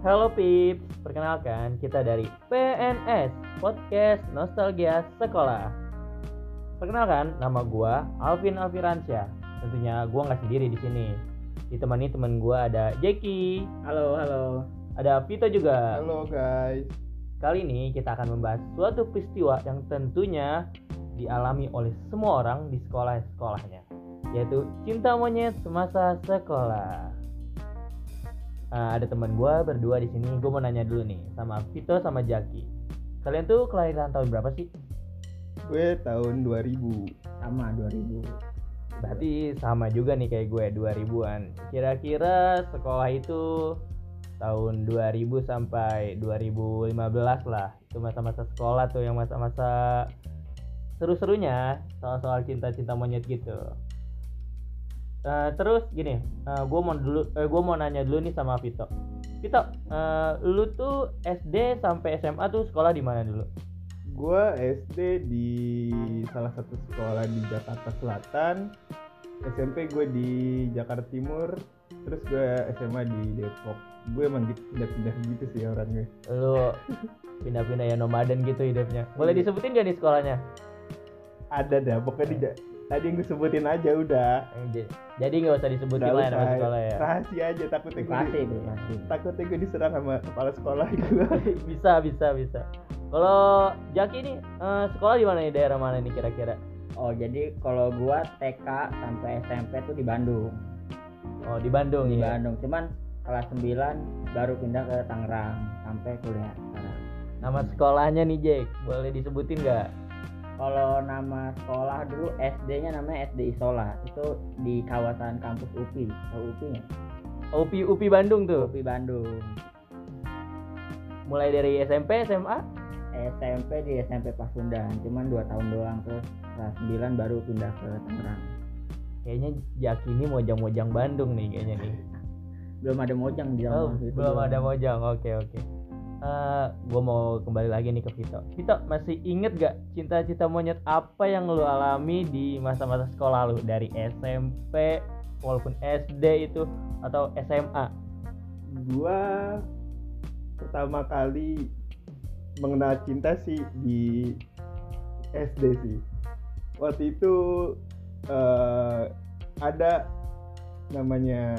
Halo Pips, perkenalkan kita dari PNS Podcast Nostalgia Sekolah. Perkenalkan, nama gua Alvin Alviransyah. Tentunya gua nggak sendiri di sini. Ditemani teman gua ada Jeki. Halo, halo. Ada Vito juga. Halo guys. Kali ini kita akan membahas suatu peristiwa yang tentunya dialami oleh semua orang di sekolah-sekolahnya, yaitu cinta monyet semasa sekolah. Ada teman gue berdua di sini, gue mau nanya dulu nih sama Vito sama Jaki. Kalian tuh kelahiran tahun berapa sih? Gue tahun 2000. Sama 2000. Berarti sama juga nih kayak gue, 2000-an. Kira-kira sekolah itu tahun 2000 sampai 2015 lah. Itu masa-masa sekolah tuh yang masa-masa seru-serunya, soal-soal cinta-cinta monyet gitu. Terus gini, gue mau nanya dulu nih sama Vito. Vito, lu tuh SD sampai SMA tuh sekolah di mana dulu? Gue SD di salah satu sekolah di Jakarta Selatan, SMP gue di Jakarta Timur, terus gue SMA di Depok. Gue emang pindah-pindah gitu sih orangnya. Lu pindah-pindah ya, nomaden gitu hidupnya. Boleh disebutin gak nih sekolahnya? Ada dah, pokoknya tadi yang disebutin aja udah. Jadi gak usah disebutin lah nama sekolah ya. Rahasia aja, takutnya gue diserang sama kepala sekolah gitu. Bisa. Kalau Jaki nih sekolah di mana nih, daerah mana nih kira-kira? Oh, jadi kalau gue TK sampai SMP tuh di Bandung. Oh, di Bandung ya. Di Bandung, cuman kelas 9 baru pindah ke Tangerang sampai kuliah sekarang. Nama sekolahnya nih Jack, boleh disebutin gak? Kalau nama sekolah dulu SD-nya namanya SD Isola. Itu di kawasan kampus UPI. Tahu UPI nggak? UPI Bandung tuh. UPI Bandung. Mulai dari SMP, SMA? SMP di SMP Pasundan. Cuman 2 tahun doang, terus kelas 9 baru pindah ke Tangerang. Kayaknya Jaki ini mojang-mojang Bandung nih kayaknya nih. Belum ada mojang di zaman itu. Belum ada mojang. Oke. Gue mau kembali lagi nih ke Vito. Vito, masih inget gak cinta-cinta monyet apa yang lo alami di masa-masa sekolah lo? Dari SMP, walaupun SD itu, atau SMA? Gue pertama kali mengenal cinta sih di SD sih. Waktu itu ada namanya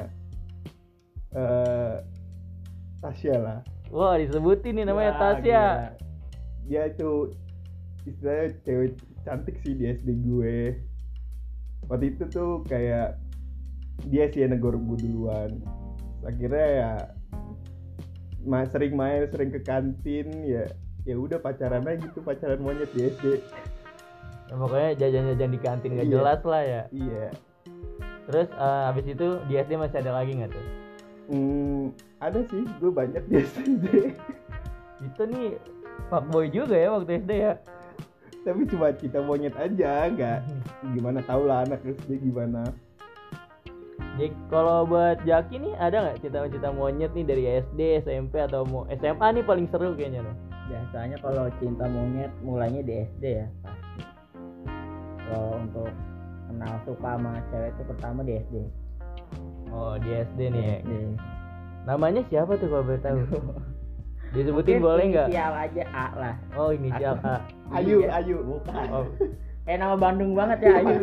Tasya lah. Wah, disebutin nih namanya Tasya. Dia itu istilahnya cewek cantik sih di SD gue. Waktu itu tuh kayak dia sih yang negor gue duluan. Akhirnya ya sering main, sering ke kantin ya udah pacaran aja gitu, pacaran monyet di SD. Ya, pokoknya jajan-jajan di kantin gak jelas lah ya. Iya. Terus abis itu di SD masih ada lagi nggak tuh? Ada sih, gue banyak di SD. Itu nih fuckboy juga ya waktu SD ya. Tapi cuma cinta monyet aja, enggak. Gimana tau lah anak SD gimana. Jadi kalau buat Jaki nih ada nggak cinta-cinta monyet nih dari SD, SMP atau SMA nih paling seru kayaknya loh. Biasanya kalau cinta monyet mulainya di SD ya pasti. Kalau untuk kenal suka sama cewek itu pertama di SD. Oh, di SD nih. SD. Namanya siapa tuh kalau boleh tahu? Disebutin boleh nggak? Inisial aja A lah. Oh, inisial A. Ayu. Bukan. Oh. Nama Bandung banget ya Ayu.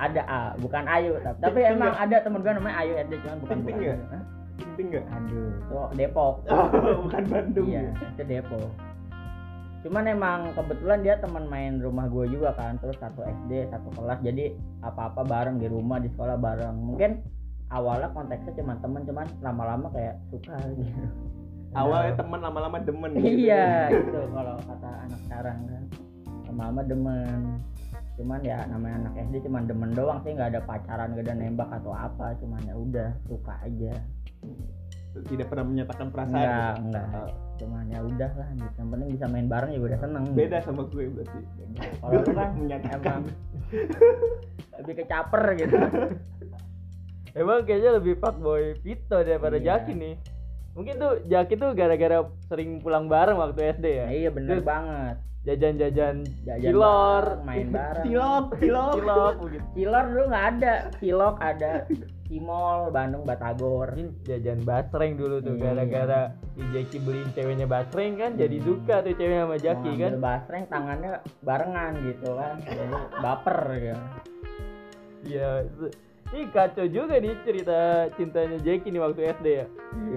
Ada A, bukan Ayu. Tapi emang ada temen gue namanya Ayu SD, cuman bukan. Penting nggak? Aduh, itu Depok. Oh, bukan Bandung. Iya, itu Depok. Cuman emang kebetulan dia teman main rumah gue juga kan, terus satu SD satu kelas, jadi apa-apa bareng di rumah, di sekolah bareng. Mungkin awalnya konteksnya cuma teman, cuman lama-lama kayak suka gitu. Awalnya teman, lama-lama demen gitu. Iya gitu, kalau kata anak sekarang kan, lama-lama demen. Cuman ya namanya anak SD cuman demen doang sih, nggak ada pacaran, nggak ada nembak atau apa, cuman ya udah suka aja. Tidak pernah menyatakan perasaan. Enggak. Cuman ya udahlah gitu. Yang penting bisa main bareng ya udah seneng. Beda gitu. Sama gue berarti. Kalau lu kan menyatakan lebih ke caper gitu. Emang kayaknya lebih fuckboy Vito daripada Jaki nih. Mungkin tuh Jaki tuh gara-gara sering pulang bareng waktu SD ya. Nah, iya benar banget. Jajan cilor, main bareng. Cilok dulu enggak ada. Cilok ada. Cimol, Bandung, Batagor. Jajan basreng dulu tuh, gara-gara Jaki beliin ceweknya basreng kan, jadi duka tuh ceweknya sama Jaki kan. Ambil basreng tangannya barengan gitu kan, jadi baper gitu. Iya, ini kacau juga nih cerita cintanya Jaki nih waktu SD ya.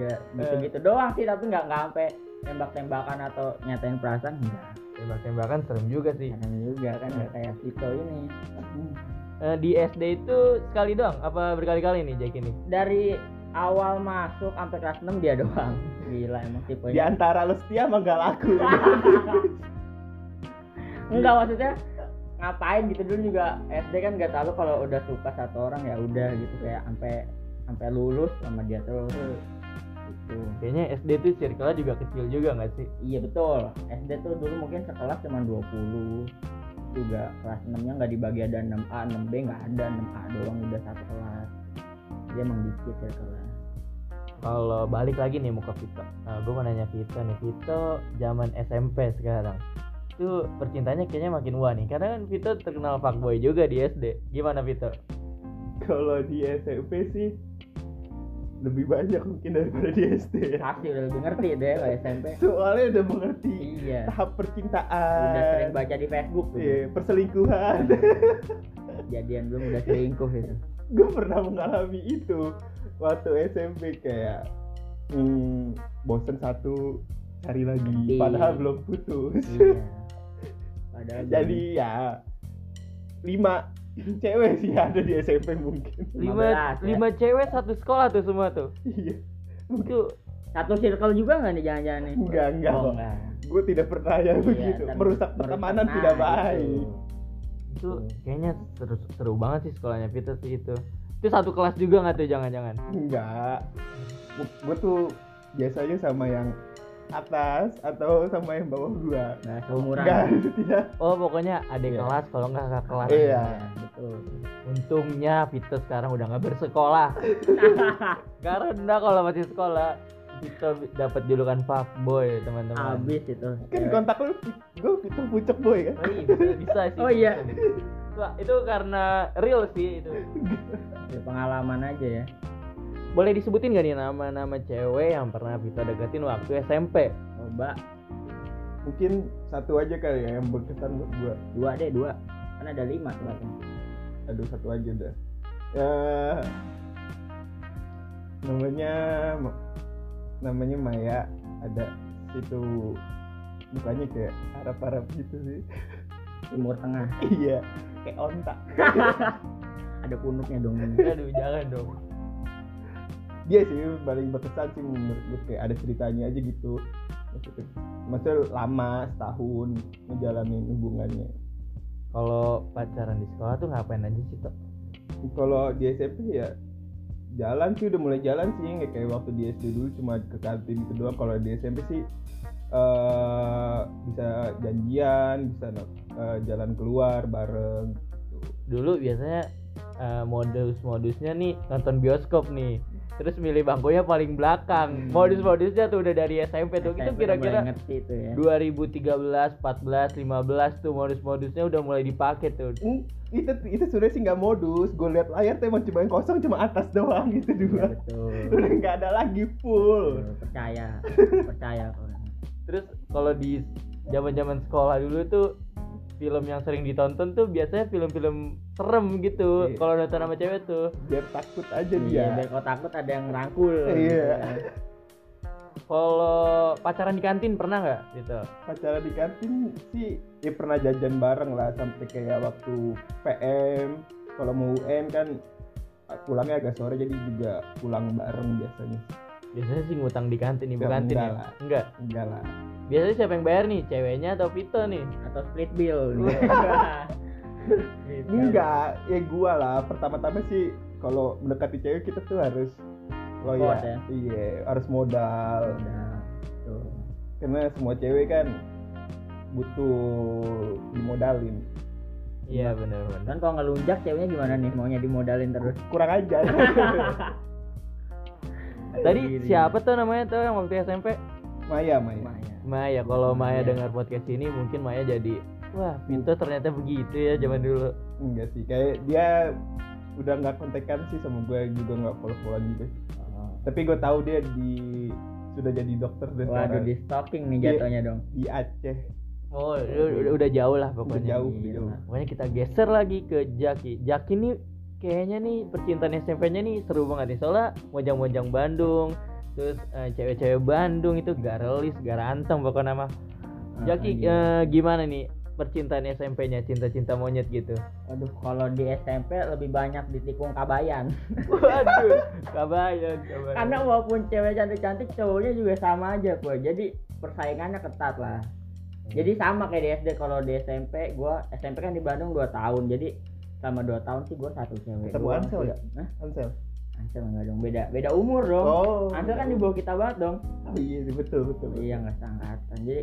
Iya, gitu-gitu doang sih, tapi nggak sampai tembak-tembakan atau nyatain perasaan enggak. Tembak-tembakan serem juga sih. Serem juga kan, nggak kayak Vito ini. Di SD itu sekali doang apa berkali-kali nih Jack ini? Dari awal masuk sampai kelas 6 dia doang. Gila emang tipenya. Di antara lu setia sama gak laku. Enggak, maksudnya ngapain gitu dulu juga SD kan, enggak tahu kalau udah suka satu orang ya udah gitu, kayak sampai lulus sama dia terus. Gitu. Kayaknya SD tuh circle-nya juga kecil juga enggak sih? Iya betul. SD tuh dulu mungkin sekelas cuma 20. Juga kelas 6-nya nggak dibagi, ada 6A, 6B nggak ada, 6A doang udah satu kelas. Dia emang dikit ya kelas. Kalau balik lagi nih muka Vito, gue mau nanya Vito nih, Vito zaman SMP sekarang itu percintanya kayaknya makin wah nih, karena kan Vito terkenal fuckboy juga di SD. Gimana Vito? Kalau di SMP sih lebih banyak mungkin daripada di SD. Pasti udah lebih ngerti deh kalau SMP. Soalnya udah mengerti. Iya. Tahap percintaan. Udah sering baca di Facebook tuh. Iya, perselingkuhan. Jadian belum udah selingkuh itu. Gue pernah mengalami itu waktu SMP, kayak bosen satu cari lagi. Nanti. Padahal belum putus. Iya. Padahal. Jadi belum. Ya 5 cewek sih ada di SMP mungkin. 5 cewek satu sekolah tuh semua tuh. Iya. Mungkin satu circle juga enggak nih jangan-jangan nih? Enggak. Oh, enggak. Gue tidak pernah ya begitu. Merusak pertemanan tidak baik. Itu kayaknya seru banget sih sekolahnya Vito sih itu. Itu satu kelas juga enggak tuh jangan-jangan? Enggak. Gue tuh biasanya sama yang atas atau sama yang bawah gua. Nah, seumuran. Enggak. Oh, pokoknya adik kelas kalau enggak kakak kelas. Iya, betul. Untungnya Vito sekarang udah enggak bersekolah. Karena kalau masih sekolah, Vito dapat julukan fuckboy, teman-teman. Abis itu. Kan di kontak lu gua Vito pucuk boy kan. Oh, iya, bisa sih. Oh iya. Itu karena real sih itu. Ya, pengalaman aja ya. Boleh disebutin gak nih nama-nama cewek yang pernah Vito deketin waktu SMP? Coba. Mungkin satu aja kali ya yang berkesan buat gue. 2 deh. Kan ada 5 kemarin. Aduh, satu aja dah. Namanya Maya. Ada situ mukanya kayak Arab-Arab gitu sih. Timur Tengah. Iya, kayak ontak. Ada kunuknya dong. Aduh, jangan dong. Dia sih paling berkesan sih menurut gue, kayak ada ceritanya aja gitu, maksudnya lama setahun ngejalanin hubungannya. Kalau pacaran di sekolah tuh ngapain aja sih Tok? Kalau di SMP ya jalan sih, udah mulai jalan sih, nggak kayak waktu di SD dulu cuma ke kantin gitu doang. Kalau di SMP sih bisa janjian, bisa jalan keluar bareng gitu. Dulu biasanya modus-modusnya nih nonton bioskop nih, terus milih bangkunya paling belakang. Modus-modusnya tuh udah dari SMP tuh. Itu kira-kira itu ya. 2013, 14, 15 tuh modus-modusnya udah mulai dipakai tuh. Itu sudah sih enggak modus. Gue lihat layar tuh emang cuma yang kosong, cuma atas doang gitu dua. Ya, betul. Udah enggak ada lagi full. Percaya orang. Terus kalau di zaman-zaman sekolah dulu tuh film yang sering ditonton tuh biasanya film-film serem gitu. Kalau nonton sama cewek tuh biar takut aja dia. Iya, biar kalau takut ada yang rangkul. Iya. Gitu. Kalau pacaran di kantin pernah nggak gitu? Pacaran di kantin sih ya pernah, jajan bareng lah sampai kayak waktu PM. Kalau mau UN kan pulangnya agak sore, jadi juga pulang bareng biasanya. Biasanya sih ngutang di kantin, ibu kantin ya? Enggak lah. Biasanya siapa yang bayar nih? Ceweknya atau Vito nih? Atau split bill? Enggak, ya gua lah. Pertama-tama sih kalau mendekati cewek kita tuh harus loyal. Ya? Iya, harus modal. Tuh. Karena semua cewek kan butuh dimodalin. Iya benar. Kan kalau ngelunjak ceweknya gimana nih? Maunya dimodalin terus? Kurang aja. Tadi siapa tuh namanya tuh yang waktu SMP? Maya. Kalau Maya dengar podcast ini mungkin Maya jadi wah, Vito ternyata begitu ya zaman dulu. Enggak sih, kayak dia udah nggak kontekan sih sama gue, juga nggak follow-followan juga. Oh. Tapi gue tahu dia sudah jadi dokter dan waduh, di stalking nih jatuhnya dong. Di Aceh. Oh, udah jauh lah pokoknya. Udah jauh. Pokoknya kita geser lagi ke Jaki. Jaki nih kayaknya nih percintaan SMP-nya nih seru banget nih. Soalnya mojang-mojang Bandung, terus cewek-cewek Bandung itu garelis, garantem pokoknya mah. Jaki gimana nih percintaan SMP-nya, cinta-cinta monyet gitu? Aduh, kalau di SMP lebih banyak ditikung kabayan. Waduh, kabayan. Karena walaupun cewek cantik-cantik, cowoknya juga sama aja gue. Jadi persaingannya ketat lah. Jadi sama kayak di SD. Kalau di SMP, gue SMP kan di Bandung 2 tahun. Jadi sama 2 tahun sih gue satu cewek. Ketemu Ansel ya? Ansel enggak dong, beda umur dong. Oh, Ansel kan di bawah kita banget dong. Iya, betul. Iya, enggak seangkatan. Jadi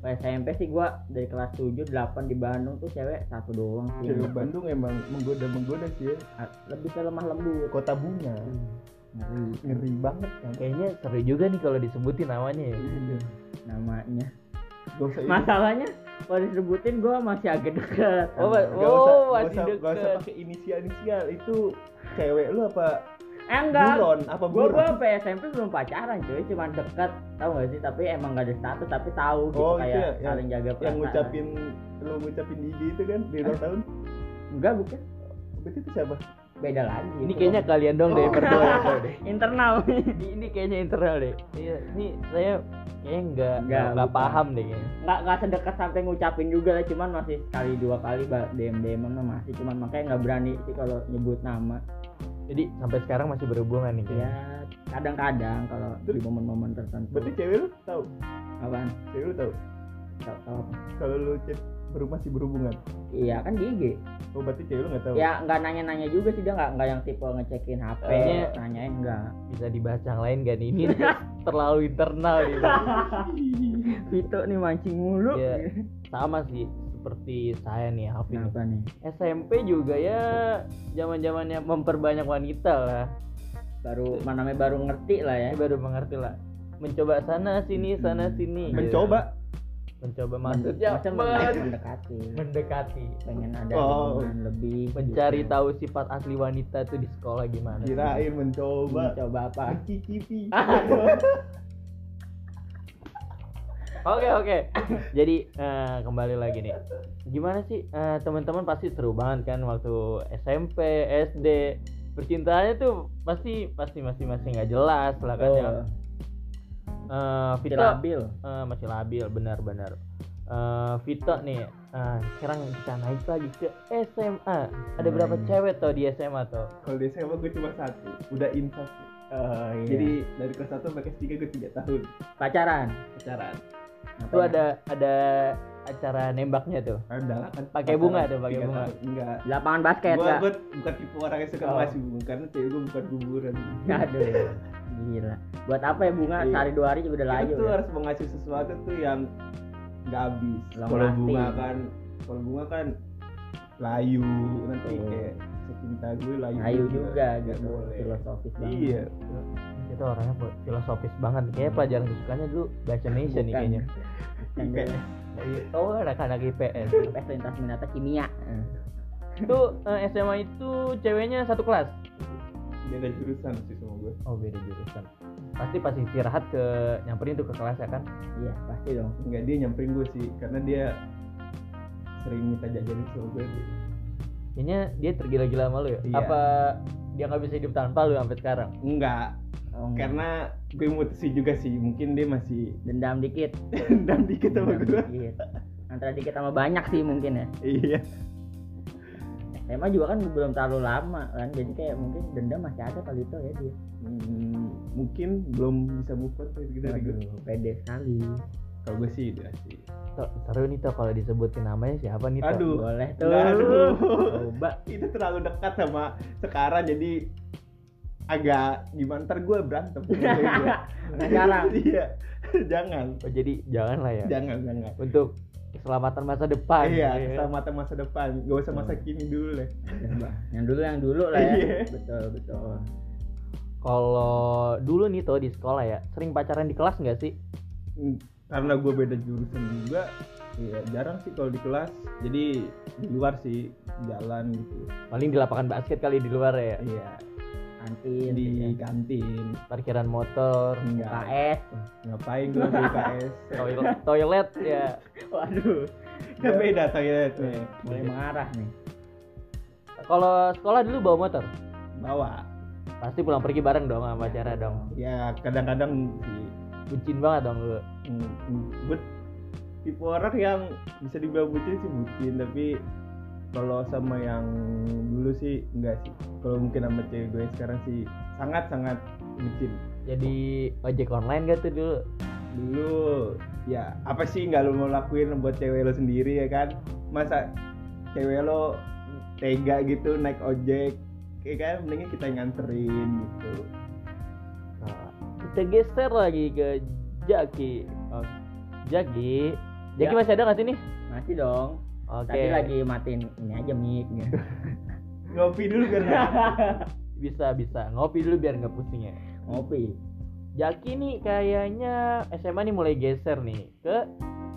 pas SMP sih gua dari kelas 7 8 di Bandung tuh cewek satu doang sih. Cewek Bandung emang menggoda sih ya. Lebih ke lemah lembut, kota bunga. Ngeri banget kan. Kayaknya seru juga nih kalau disebutin namanya ya. Namanya. Masalahnya kalau disebutin gua masih agak dekat. Masih dekat. Gak usah pakai inisial-inisial itu. Cewek lu apa? Enggak. Buron apa buron? Gua apa SMP belum pacaran, cuy. Cuman deket, tahu enggak sih? Tapi emang enggak ada status, tapi tahu gitu kayak saling jaga perasaan. Yang ngucapin di IG itu kan di ulang tahun? Enggak, bukan. Berarti itu siapa? Beda lagi. Ini kayaknya kalian dong deh berdua ya, deh. Internal. Ini kayaknya internal deh. Iya, ini saya kayaknya enggak paham deh kayaknya. Enggak sedekat sampai ngucapin juga lah, cuman masih sekali dua kali DM-DM masih, cuman makanya enggak berani sih kalau nyebut nama. Jadi sampai sekarang masih berhubungan nih kayaknya. Ya, kadang-kadang kalau di momen-momen tertentu. Berarti cewek lu tahu? Apaan? Cewek lu tahu? Tahu apa? Kalau lu chat masih berhubungan? Iya kan di IG. Oh, berarti cewek lu enggak tahu. Ya, enggak nanya-nanya juga sih, dia enggak yang tipe ngecekin HP, nanyain enggak. Bisa dibahas yang lain enggak nih? Ini terlalu internal gitu. Vito nih mancing mulu. Ya, sama sih seperti saya nih, Alvin. Kenapa nih? SMP juga ya zaman-zamannya memperbanyak wanita lah. Baru ngerti lah ya. Baru mengerti lah. Mencoba sana sini, sana sini. Mencoba maksudnya mendekati pengen ada hubungan lebih, mencari tahu sifat asli wanita tuh di sekolah gimana. Kirain mencoba apa? Mencicipi. Oke. Jadi kembali lagi nih. Gimana sih teman-teman pasti seru banget kan waktu SMP, SD. Percintaannya tuh pasti masih nggak jelas lah kan ya. Vito masih labil, benar-benar. Vito nih, sekarang kita naik lagi ke SMA. Ada berapa cewek tuh di SMA tuh? Kalau di SMA gue cuma satu, udah info. Iya. Jadi dari kelas 1 sampai kelas 3 gue 3 tahun. Pacaran. Itu ada acara nembaknya tuh. Ada. Pakai bunga tuh, Enggak. Lapangan basket enggak. Gue bukan tipe orang yang suka bunga, karena cewek gue bukan guguran. Aduh. Gila. Buat apa ya bunga? Sehari 2 hari juga udah layu. Itu harus mengasih sesuatu tuh yang enggak habis. Kalau bunga kan layu nanti kayak cinta gue layu juga enggak boleh. Filosofis banget. Iya. Itu orangnya filosofis banget. Kayak pelajaran kesukaannya dulu bahasa Indonesia nih kayaknya. IPS. Oh, anak-anak IPS. IPS lintas minat kimia. Itu SMA itu ceweknya satu kelas. Beda jurusan sih sama gue. Oh, beda jurusan. Pasti istirahat nyamperin tuh ke kelas ya kan? Iya, pasti dong. Enggak, dia nyamperin gue sih karena dia sering minta jajanin sama gue. Kayaknya dia tergila-gila sama lu ya? Iya. Apa dia gak bisa hidup tanpa lu sampai sekarang? Enggak. Karena gue mutusin juga sih, mungkin dia masih dendam dikit sama gue. Iya. Antara dikit sama banyak sih mungkin ya. Iya. SMA juga kan belum terlalu lama kan, jadi kayak mungkin dendam masih ada kali itu ya dia. Mungkin belum bisa move on dari gue. Pede sekali. Kalau gue sih udah sih. Seru nih toh kalau disebutin namanya siapa nih toh? Aduh, boleh tuh. Coba. Itu terlalu dekat sama sekarang jadi agak gimana, ntar gue berantem. Sekarang. Iya. Jangan. Oh, jadi jangan lah ya. Jangan. Untuk keselamatan masa depan. Iya, ya. Keselamatan masa depan. Gak usah masa kini dulu deh. Yang dulu lah ya. Yeah. Betul. Kalau dulu nih toh di sekolah ya, sering pacaran di kelas nggak sih? Karena gue beda jurusan juga, Iya, jarang sih kalau di kelas. Jadi di luar sih, jalan gitu. Paling di lapangan basket kali di luar ya. Iya. Kantin di ya. Kantin, parkiran motor, KS. Ngapain gua di KS? Toilet ya. Waduh. Kan beda toilet nih. Mulai mengarah nih. Kalau sekolah dulu bawa motor? Bawa. Pasti pulang pergi bareng dong sama pacara dong. Ya kadang-kadang bucin banget dong lu. Tipe orang yang bisa dibilang bucin sih bucin, tapi kalau sama yang dulu sih enggak sih. Kalau mungkin sama cewek gue sekarang sih sangat-sangat bucin. Jadi ojek online gak tuh dulu? Dulu ya apa sih enggak lu mau lakuin buat cewek lo sendiri ya kan? Masa cewek lo tega gitu naik ojek? Kayaknya mendingnya kita nganterin gitu. Nah, kita geser lagi ke Jaki. Oh. Jaki ya. Masih ada nggak sih nih? Masih dong. Oke. Okay. Tadi lagi matiin ini aja mic-nya. Ngopi dulu biar bisa ngopi dulu biar nggak pusing ya. Ngopi. Jaki nih kayaknya SMA nih mulai geser nih ke.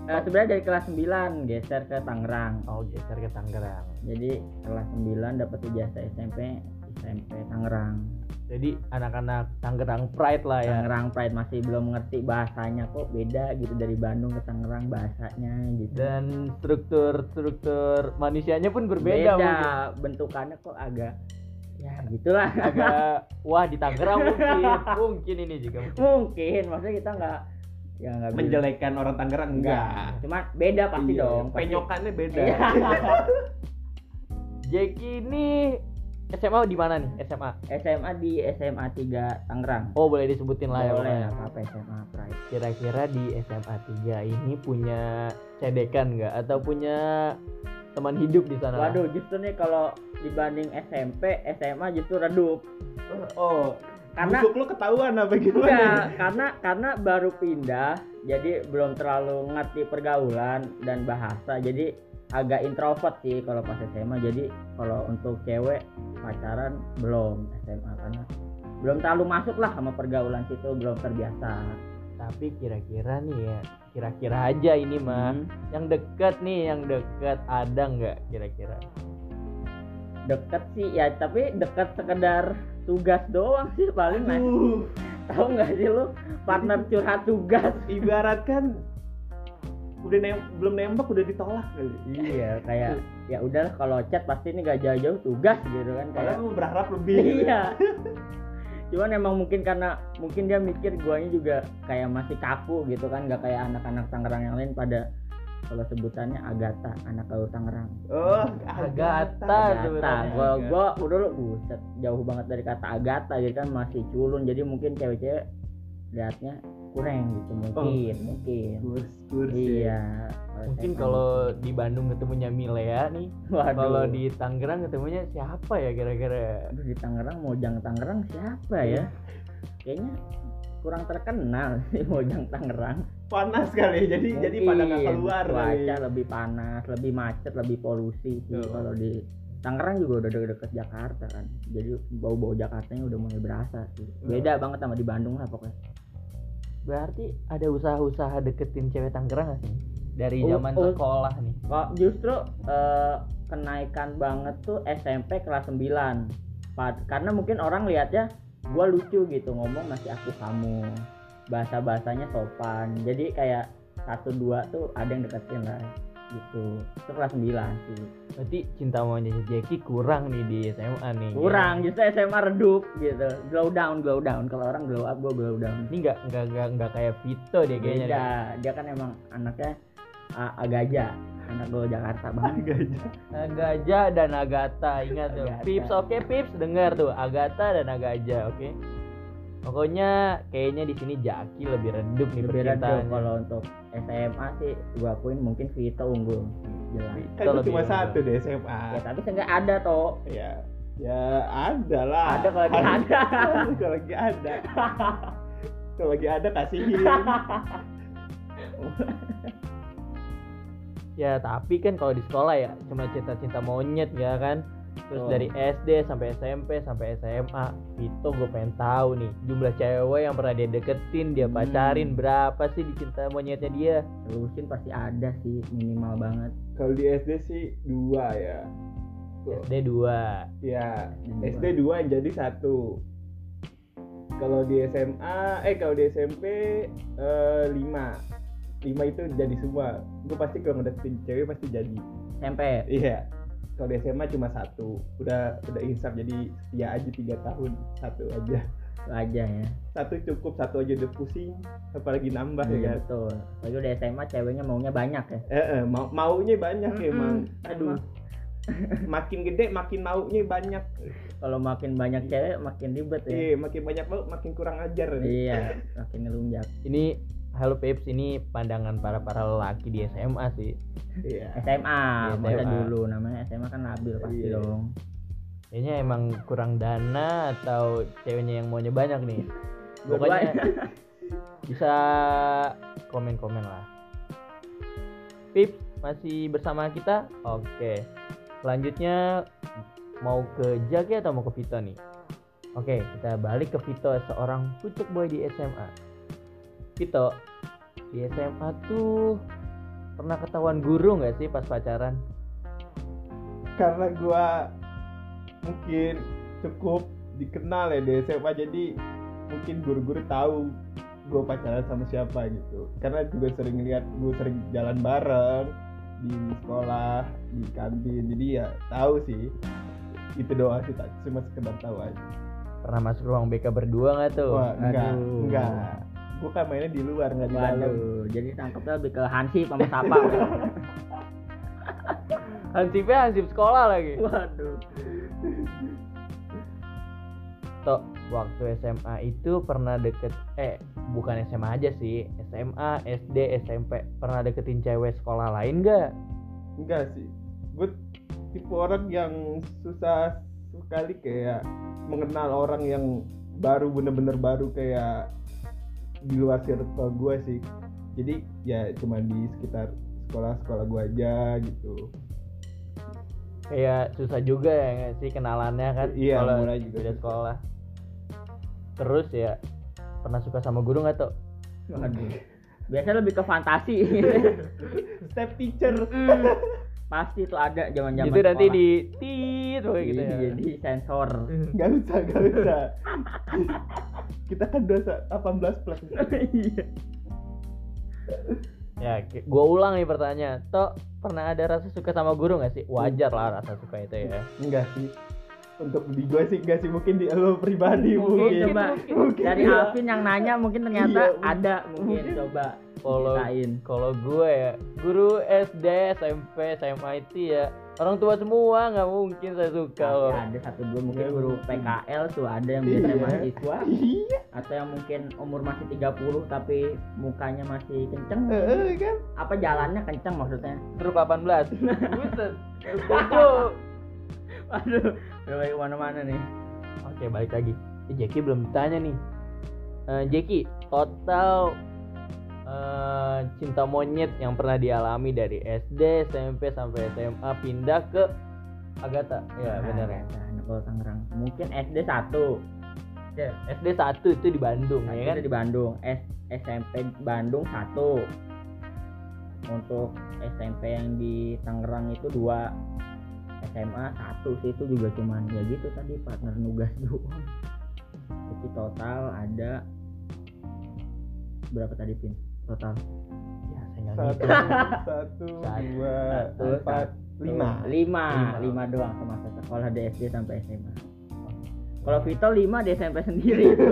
Sebenarnya dari kelas 9 geser ke Tangerang. Oh, geser ke Tangerang. Jadi kelas 9 dapat ijazah SMP Tangerang. Jadi anak-anak Tangerang Pride lah ya. Tangerang Pride masih belum ngerti bahasanya kok beda gitu dari Bandung ke Tangerang bahasanya gitu. Dan struktur manusianya pun berbeda. Beda, bentukannya kok agak ya gitulah agak wah di Tangerang mungkin ini juga. Mungkin maksudnya kita enggak ya, menjelekan orang Tangerang enggak. Cuma beda pasti iya, dong. Penyokannya beda. Jeki ini SMA di mana nih? SMA di SMA 3 Tangerang. Oh, boleh disebutin lah ya. Boleh ya, apa SMA Pride. Kira-kira di SMA 3 ini punya cedekan enggak atau punya teman hidup di sana? Waduh, justru nih kalau dibanding SMP, SMA justru redup. Oh. Karena busuk lu ketahuan apa gimana? Enggak, karena baru pindah jadi belum terlalu ngerti pergaulan dan bahasa. Jadi agak introvert sih kalau pas SMA. Jadi kalau untuk cewek pacaran belum SMA karena belum terlalu masuk lah sama pergaulan situ, belum terbiasa. Tapi kira-kira nih ya, kira-kira aja ini mah yang dekat ada enggak kira-kira? Deket sih ya, tapi deket sekedar tugas doang sih paling mas. Tahu nggak sih lu partner curhat tugas? Ibarat kan udah belum nembak udah ditolak kali. Iya kayak ya udah kalau chat pasti ini gak jauh-jauh tugas gitu kan. Padahal kayak berharap lebih. Iya. Cuman emang mungkin dia mikir guanya juga kayak masih kaku gitu kan, nggak kayak anak-anak Tangerang yang lain pada. Kalau sebutannya Agatha, anak kau Tangerang. Oh, Agatha. Gua udah lu buset, jauh banget dari kata Agatha jadi kan masih culun. Jadi mungkin cewek-cewek lihatnya kurang gitu mungkin. Kursi. Iya. Mungkin kalau di Bandung ketemunya Milea nih. Kalau di Tangerang ketemunya siapa ya kira-kira? Di Tangerang Mojang Tangerang siapa ya? Kayaknya kurang terkenal sih Mojang Tangerang. Panas kali ya, jadi pada nggak keluar. Cuaca lebih panas, lebih macet, lebih polusi sih. Kalau di Tangerang juga udah deket Jakarta kan, jadi bau-bau Jakartanya udah mulai berasa sih. Beda banget sama di Bandung lah pokoknya. Berarti ada usaha-usaha deketin cewek Tangerang nggak sih? Dari zaman sekolah nih. Kok justru kenaikan banget tuh SMP kelas 9. Karena mungkin orang lihatnya gue lucu gitu, ngomong masih aku kamu, bahasa-bahasanya sopan, jadi kayak 1-2 tuh ada yang deketin lah gitu. Itu kelas 9 sih. Berarti cinta maunya Jeki kurang nih di SMA nih. Kurang, ya? Justru SMA redup gitu. Glow down. Kalau orang glow up, gue glow down. Ini enggak kayak Vito deh kayaknya. Beda. Dia kan emang anaknya agaja. Anak gue Jakarta banget. Agaja dan Agatha, ingat tuh. Pips, Pips dengar tuh. Agatha dan Agaja, oke. Pokoknya kayaknya di sini Jaki lebih redup nih percintaannya. Kalau untuk SMA sih gua akuin mungkin Vito unggul. Jelas. Kan cuma satu di SMA. Ya tapi enggak ada toh. Ya ada lah. Ada kalau lagi ada. Kalau lagi ada kasihin. Ya tapi kan kalau di sekolah ya cuma cinta-cinta monyet ya kan. Terus dari SD sampai SMP sampai SMA itu gue pengen tahu nih jumlah cewek yang pernah dia deketin, dia pacarin, berapa sih dicinta monyetnya dia. Telusin pasti ada sih, minimal banget. Kalau di SD sih 2 ya. SD 2. Ya, SD 2 jadi 1. Kalau di SMP 5 itu jadi semua. Gue pasti kalau ngedeketin cewek pasti jadi. SMP. Iya. Kalau di SMA cuma 1, udah insaf jadi setia aja 3 tahun, 1 aja ya. 1 cukup, 1 aja udah pusing, apalagi nambah ya. Betul. Kalau di SMA ceweknya maunya banyak ya. Maunya banyak emang. Aduh. Makin gede makin maunya banyak. Kalau makin banyak cewek makin ribet ya. Iya, makin banyak mau makin kurang ajar. Iya, makin ngelunjak. Ini halo Peps, ini pandangan para lelaki di SMA sih. Iya. SMA, masa dulu namanya SMA kan labil pasti dong. Kayaknya emang kurang dana atau ceweknya yang maunya banyak nih. Pokoknya bisa komen-komen lah. Peps masih bersama kita? Oke. Selanjutnya mau ke Jaki atau mau ke Vito nih? Oke, kita balik ke Vito, seorang pucuk boy di SMA. Vito, di SMA tuh pernah ketahuan guru nggak sih pas pacaran? Karena gue mungkin cukup dikenal ya di SMA, jadi mungkin guru-guru tahu gue pacaran sama siapa gitu. Karena juga sering lihat gue sering jalan bareng di sekolah, di kantin, jadi ya tahu sih. Itu doang sih, cuma sekedar tahu aja. Pernah masuk ruang BK berdua nggak tuh? Wah, enggak. Gue kan mainnya di luar, nggak di dalam. Jadi tangkepnya lebih ke hansip sama sapa. Hansipnya hansip sekolah lagi. Waduh. Tok, waktu SMA itu pernah bukan SMA aja sih, SMA, SD, SMP pernah deketin cewek sekolah lain nggak? Enggak sih. Gue tipe orang yang susah sekali kayak mengenal orang yang baru, bener-bener baru kayak di luar circle gue sih, jadi ya cuma di sekitar sekolah gue aja gitu. Kayak susah juga ya nggak sih kenalannya kan? Iya, kalau beda sekolah. Terus ya pernah suka sama guru nggak tuh? Biasanya lebih ke fantasi. Step teacher. Pasti tuh ada zaman-zaman itu nanti sekolah. Di tit kayak gitu ya. Jadi sensor. Enggak usah. Kita kan 18+ Iya. Ya, gua ulang nih pertanyaan. Tok, pernah ada rasa suka sama guru enggak sih? Wajar lah rasa suka itu ya. Enggak sih. Untuk di gua sih enggak sih, mungkin di lo pribadi mungkin. Dari Alvin yang nanya mungkin ternyata ada mungkin. Coba kalau gue ya guru SD SMP SMA itu ya orang tua semua, nggak mungkin saya suka loh. Ada 1-2 mungkin guru PKL tuh ada yang biasanya mahasiswa atau yang mungkin umur masih 30 tapi mukanya masih kenceng kan? Apa jalannya kenceng maksudnya? Grup 18. Buset. Aduh, udah kemana-mana nih. Oke, balik lagi. Jeki belum tanya nih. Jeki, total cinta monyet yang pernah dialami dari SD, SMP sampai SMA pindah ke Agatha. Ya, benar ya. Anak Tangerang. Mungkin SD 1. SD 1 itu di Bandung, ya kan? Di Bandung. SMP Bandung 1. Untuk SMP yang di Tangerang itu 2. SMA 1 sih, itu juga cuman ya gitu tadi partner nugas doang. Jadi total ada berapa tadi Pin? Total ya saya 1, 2, 4, 5 doang semasa sekolah di SD sampai SMA. Kalau Vito 5 di SMP sendiri itu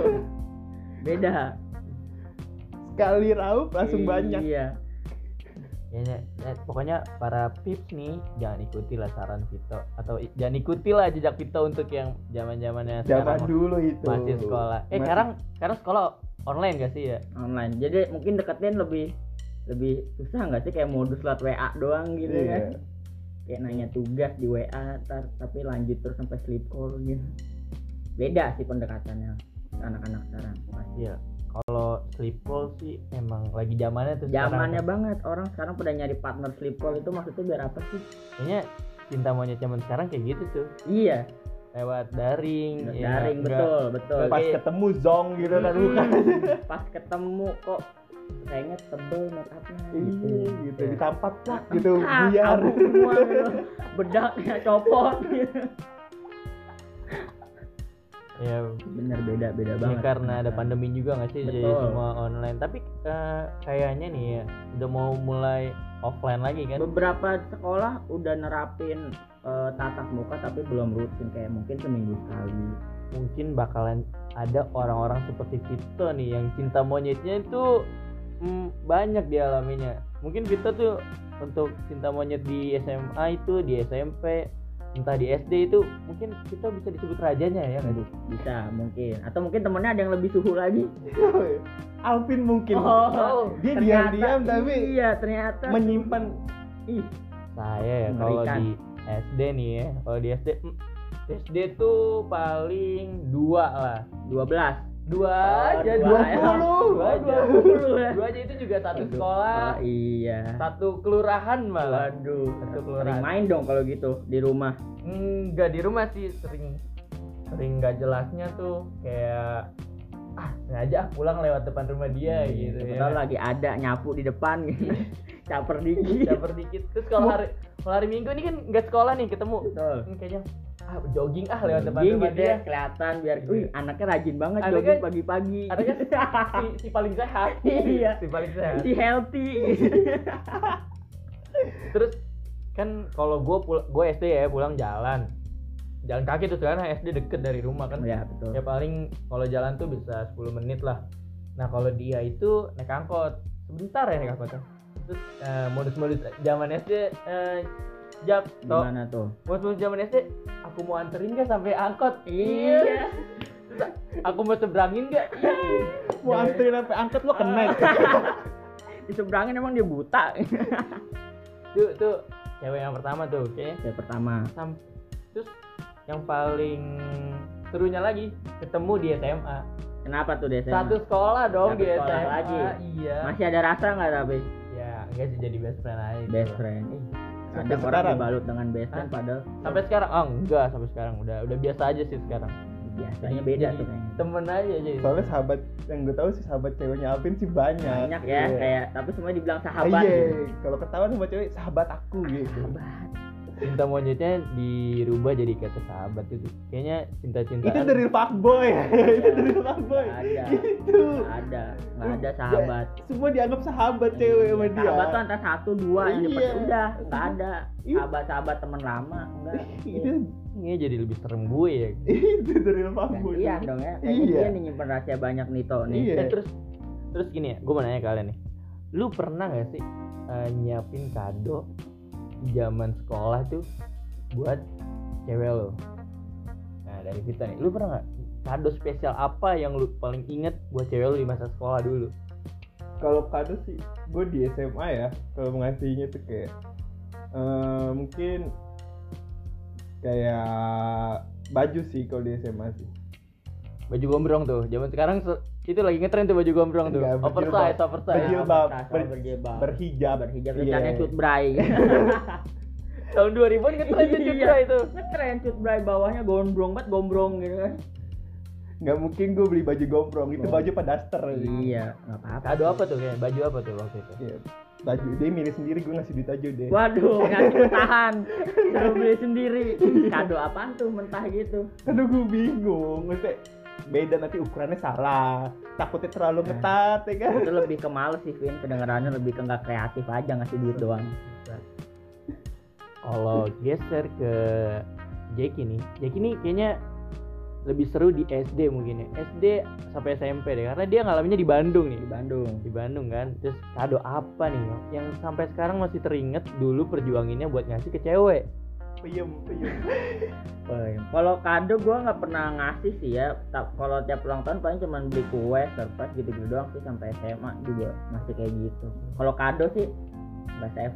beda. Sekali raup langsung banyak. Iya. Ya, pokoknya para Pips nih jangan ikutilah saran Vito atau jangan ikutilah jejak Vito untuk yang zaman-zamannya sekarang dulu itu. Masih sekolah. Sekarang sekolah online gak sih ya? Online. Jadi mungkin deketin lebih susah gak sih, kayak modus lewat WA doang gitu kan. Kayak nanya tugas di WA tapi lanjut terus sampai sleep call gitu. Beda sih pendekatannya anak-anak sekarang. Pasti ya. Kalau sleep call sih emang lagi zamannya banget. Orang sekarang pada nyari partner sleep call itu maksudnya biar apa sih? Kayaknya cinta monyet zaman sekarang kayak gitu tuh. Iya. Lewat daring, ya, daring betul. Pas ketemu zong gitu kan bukan. Pas ketemu kok kayaknya tebel make upnya gitu. Gitu ditampat plak gitu biar semua bedaknya copot gitu. Ya benar beda banget. Ya, karena ada pandemi juga enggak sih. Betul. Jadi semua online. Tapi kayaknya nih ya, udah mau mulai offline lagi kan. Beberapa sekolah udah nerapin tatap muka tapi belum rutin, kayak mungkin seminggu sekali. Mungkin bakalan ada orang-orang seperti kita nih yang cinta monyetnya itu banyak dialaminya. Mungkin kita tuh untuk cinta monyet di SMA itu, di SMP, entah di SD itu mungkin kita bisa disebut rajanya ya kan? Bisa mungkin, atau mungkin temennya ada yang lebih suhu lagi. Alvin mungkin dia diam-diam tapi iya, ternyata menyimpan. Ih, saya ya kalau di SD nih ya, kalau di SD tuh paling 2 aja itu juga satu sekolah. Oh, iya. Satu kelurahan malah. Aduh, satu kelurahan. Sering main dong kalau gitu di rumah. Enggak di rumah sih, sering enggak jelasnya tuh kayak sengaja pulang lewat depan rumah dia gitu ya. Padahal lagi ada nyapu di depan gitu. Caper dikit. Terus kalau hari Minggu ini kan enggak sekolah nih ketemu. Betul. Kayaknya jogging lewat depan rumah gitu dia. Kelihatan biar anaknya rajin banget jogging pagi-pagi. Anaknya si paling sehat. Iya, si paling sehat. Si healthy. Terus kan kalau gue SD ya pulang jalan kaki tuh karena SD deket dari rumah kan. Iya, betul. Ya paling kalau jalan tuh bisa 10 menit lah. Nah, kalau dia itu naik angkot. Sebentar ya naik angkotnya. Terus modus-modus zaman SD Jap, gimana tuh? Waktu zaman SD, aku mau anterin gak sampai angkot? Iya. Terus, aku mau seberangin gak? Iya. Mau anterin sampai angkot lo kena. Diseberangin emang dia buta. Tuh, cewek yang pertama tuh, oke? Okay? Cewek pertama. Terus yang paling serunya lagi ketemu di SMA. Kenapa tuh di SMA? Satu sekolah dong di SMA. Sekolah lagi. Iya. Masih ada rasa nggak tapi? Ya, enggak sih, jadi best friend aja. Best friend. Ada orang dibalut dengan best friend padahal sampai sekarang sampai sekarang udah biasa aja sih sekarang. Biasanya beda tuh kayaknya. Temen aja jadi. Soalnya sahabat yang gue tahu sih sahabat ceweknya Alvin sih banyak ya, kayak tapi semua dibilang sahabat. Iya, kalau ketahuan sama cewek sahabat aku gitu. Sahabat. Cinta monyetnya dirubah jadi kata sahabat itu. Kayaknya cinta-cintaan. Itu dari fuckboy. Itu. Enggak ada sahabat. Semua dianggap sahabat cewek sama dia. Sahabat tuh antara 1-2 yang dipercaya. Udah, enggak ada. Sahabat-sahabat teman lama, enggak. Itu ini jadi lebih serem gue ya. Itu dari fuckboy. Iya dong ya. Dia nih nyimpen rahasia banyak nih toh nih. Terus gini ya, gue mau nanya kalian nih. Lu pernah enggak sih nyiapin kado zaman sekolah tuh buat cewek lo? Nah dari kita nih, lu pernah nggak kado spesial apa yang lu paling inget buat cewek lu di masa sekolah dulu? Kalau kado sih gue di SMA ya, kalau ngasihnya tuh kayak mungkin kayak baju sih kalau di SMA sih. Baju gombrong tuh zaman sekarang itu lagi ngetren tuh baju gombrong tuh. Oversize. Berhijab. Rencananya cut bray. Tahun 2000-an ngetren cut bray itu. Ngetren cut bray bawahnya gombrong gitu kan. Enggak mungkin gue beli baju gombrong, itu baju pedaster. Iya, enggak apa-apa. Kado apa tuh kayaknya? Baju apa tuh waktu itu? Iya. Baju dia milih sendiri, gue ngasih duit aja deh. Waduh, ngasih mentahan. Gue beli sendiri. Kado apaan tuh mentah gitu? Aduh gue bingung, maksudnya beda nanti ukurannya salah, takutnya terlalu ketat ya kan. Itu lebih ke males sih Vin, kedengarannya lebih ke nggak kreatif aja, ngasih duit doang. Kalau geser ke Jackie nih kayaknya lebih seru di SD mungkin ya, SD sampai SMP deh, karena dia ngalaminnya di Bandung nih. Di Bandung kan. Terus kado apa nih yang sampai sekarang masih teringat dulu perjuanginnya buat ngasih ke cewek? Peyem. Kalau kado gue nggak pernah ngasih sih ya. Kalau tiap ulang tahun paling cuma beli kue, surprise gitu-gitu doang sih. Sampai SMA juga masih kayak gitu. Kalau kado sih nggak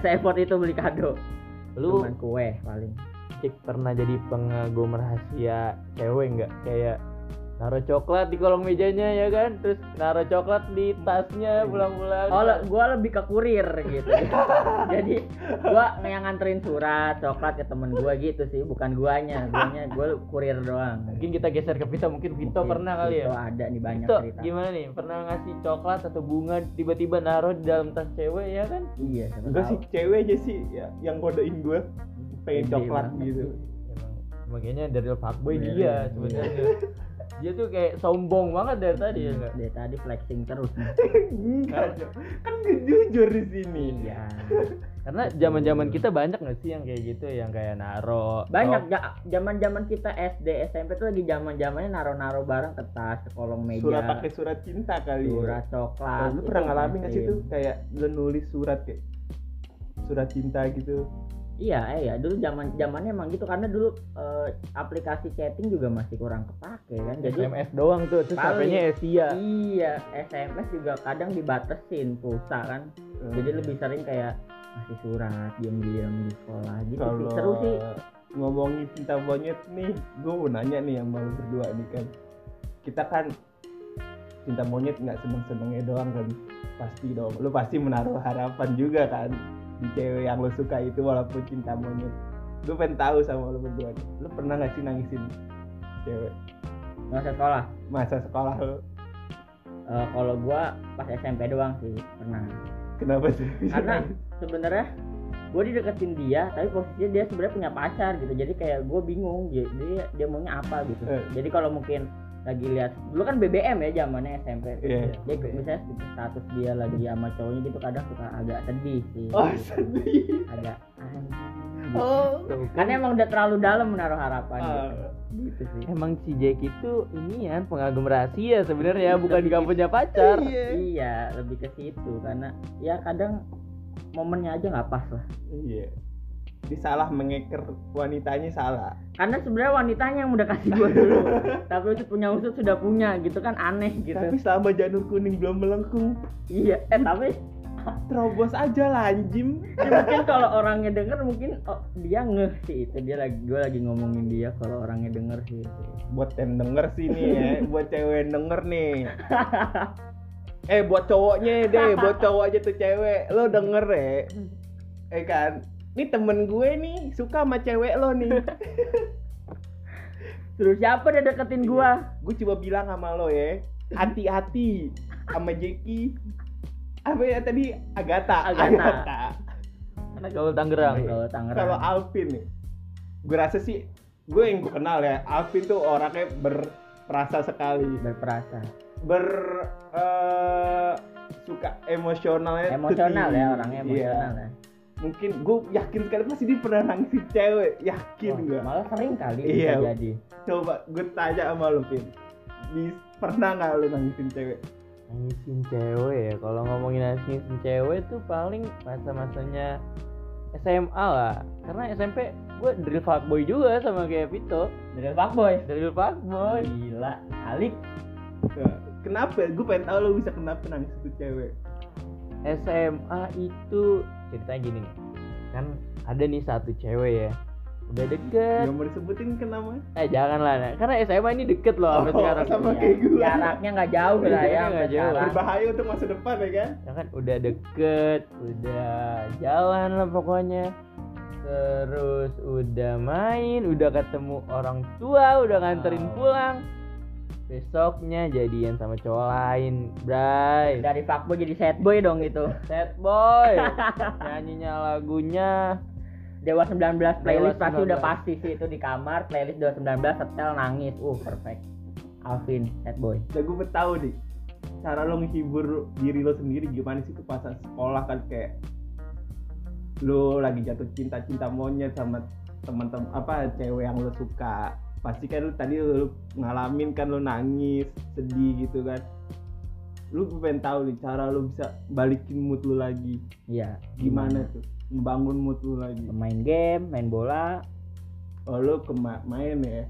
se effort itu beli kado. Lu cuman kue paling. Cik pernah jadi pengagum rahasia cewek nggak? Kayak naruh coklat di kolong mejanya ya kan, terus naruh coklat di tasnya pulang-pulang. Oh, gue lebih ke kurir gitu. Jadi gue yang nganterin surat coklat ke temen gue gitu sih, bukan guanya gue kurir doang. Mungkin kita geser ke Vito, mungkin Vito pernah kali Vito ya. Vito ada nih banyak Vito, cerita. Gimana nih, pernah ngasih coklat atau bunga tiba-tiba naruh di dalam tas cewek ya kan? Iya. Enggak sih, cewek aja sih ya, yang godain gue pengen coklat gitu. Makanya dari fuckboy dia sebenarnya. Dia tuh kayak sombong banget dari tadi ya enggak? Dari tadi flexing terus. Enggak. Kan jujur di sini. Iya. Karena zaman-zaman kita banyak enggak sih yang kayak gitu, yang kayak naro. Banyak zaman-zaman kita SD, SMP tuh lagi zaman-zamannya naro-naro barang ke tas, ke kolong meja. Surat pakai surat cinta kali. Surat coklat. Lu pernah ngalamin enggak sih tuh kayak lu nulis surat kayak surat cinta gitu? Iya, dulu zamannya emang gitu, karena dulu aplikasi chatting juga masih kurang kepake kan. Jadi SMS doang tuh, terus HP-nya Asia. Iya, SMS juga kadang dibatesin pulsa kan. Jadi lebih sering kayak ngasih surat, diam-diam di sekolah gitu. Kalo sih seru sih. Ngomongin cinta monyet nih, gue mau nanya nih sama lu berdua nih kan. Kita kan cinta monyet enggak seneng-senengnya doang kan. Pasti dong. Lu pasti menaruh harapan juga kan di cewek yang lo suka itu walaupun cinta monyet. Gue pengen tahu sama lo berdua, lo pernah nggak sih nangisin cewek masa sekolah lo? Kalau gue pas SMP doang sih pernah. Kenapa sih? Karena sebenarnya gue dideketin dia, tapi posisinya dia sebenarnya punya pacar gitu. Jadi kayak gue bingung dia maunya apa gitu. Jadi kalau mungkin lagi lihat dulu kan BBM ya zamannya SMP. Yeah. Jadi misalnya status dia lagi sama cowoknya gitu kadang suka agak sedih sih. Oh, gitu. Sedih. Agak. Oh. Karena emang udah terlalu dalam menaruh harapan gitu sih. Emang si Jack itu ini ya pengagum rahasia sebenarnya, bukan gak punya pacar. Iya, lebih ke situ karena ya kadang momennya aja enggak pas lah. Iya. Disalah mengeker wanitanya salah. Karena sebenarnya wanitanya yang udah kasih gue dulu. Tapi usut sudah punya gitu kan, aneh gitu. Tapi selama janur kuning belum melengkung. Iya, tapi terobos aja lah anjim. Mungkin kalau orangnya denger mungkin dia ngeh sih itu. Gue lagi ngomongin dia kalau orangnya denger sih. Buat yang denger sih nih ya, buat cewek denger nih. Buat cowoknya deh, buat cowok aja tuh cewek. Lo denger ya. Kan ini temen gue nih suka sama cewek lo nih. Terus siapa udah deketin gue? Gue coba bilang sama lo ya, hati-hati sama Jeki. Apa ya tadi? Agata. Karena gaul Tangerang. Kalau Alvin nih, gue rasa sih gue yang gue kenal ya, Alvin tuh orangnya berperasa sekali. Suka emosional ya orangnya emosional ya. Mungkin gue yakin sekali pasti dia pernah nangisin cewek, yakin gue. Malah sering kali bisa jadi. Coba gue tanya sama lu, Pin. Pernah nggak lu nangisin cewek? Nangisin cewek ya. Kalau ngomongin nangisin cewek tuh paling masa-masanya SMA lah. Karena SMP gue drill fuckboy juga sama kayak Vito. Drill fuckboy. Gila, alik. Kenapa? Gue pengen tahu lu bisa kenapa nangisin cewek. SMA itu ceritanya gini nih, kan ada nih satu cewek ya, udah deket. Gak mau disebutin ke namanya? Jangan lah, nah. Karena SMA ini deket loh sampai sekarang. Sama kayak gue. Jaraknya nggak jauh lah ya. Nggak jauh. Berbahaya untuk masa depan ya kan? Ya kan, udah deket, udah jalan lah pokoknya. Terus udah main, udah ketemu orang tua, udah nganterin pulang. Besoknya jadian sama cowok lain, bray. Dari fuckboy jadi sad boy dong gitu. Sad boy. Nyanyinya lagunya Dewa 19 playlist pasti udah pasti sih itu di kamar, playlist Dewa 19 setel nangis. Perfect. Alvin sad boy. Udah gue tahu nih. Cara lo menghibur diri lo sendiri gimana sih tuh pas sekolah kan kayak lo lagi jatuh cinta monyet sama teman-teman apa cewek yang lo suka. Pasti kan lu tadi lu ngalamin kan, lu nangis sedih gitu kan. Lu pengen tahu nih cara lu bisa balikin mood lu lagi. Iya, gimana tuh membangun mood lu lagi? Main game, main bola. Lu main ya,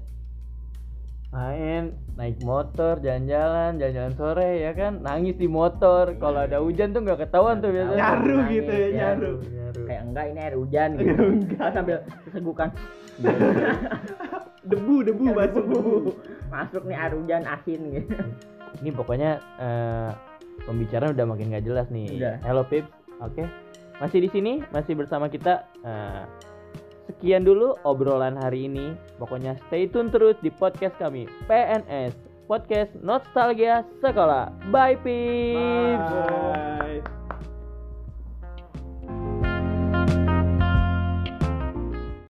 main, naik motor, jalan-jalan sore ya kan, nangis di motor. Kalau ada hujan tuh nggak ketahuan tuh biasanya. Nyaru nangis, gitu ya, nyaru. Kayak enggak ini air hujan gitu. Enggak sambil kesegukan. debu ya, masuk nih air hujan asin gitu. Ini pokoknya pembicaraan udah makin nggak jelas nih. Udah. Hello Pips, oke. Masih di sini, masih bersama kita. Sekian dulu obrolan hari ini. Pokoknya stay tune terus di podcast kami PNS Podcast Nostalgia Sekolah. Bye Pips. Bye.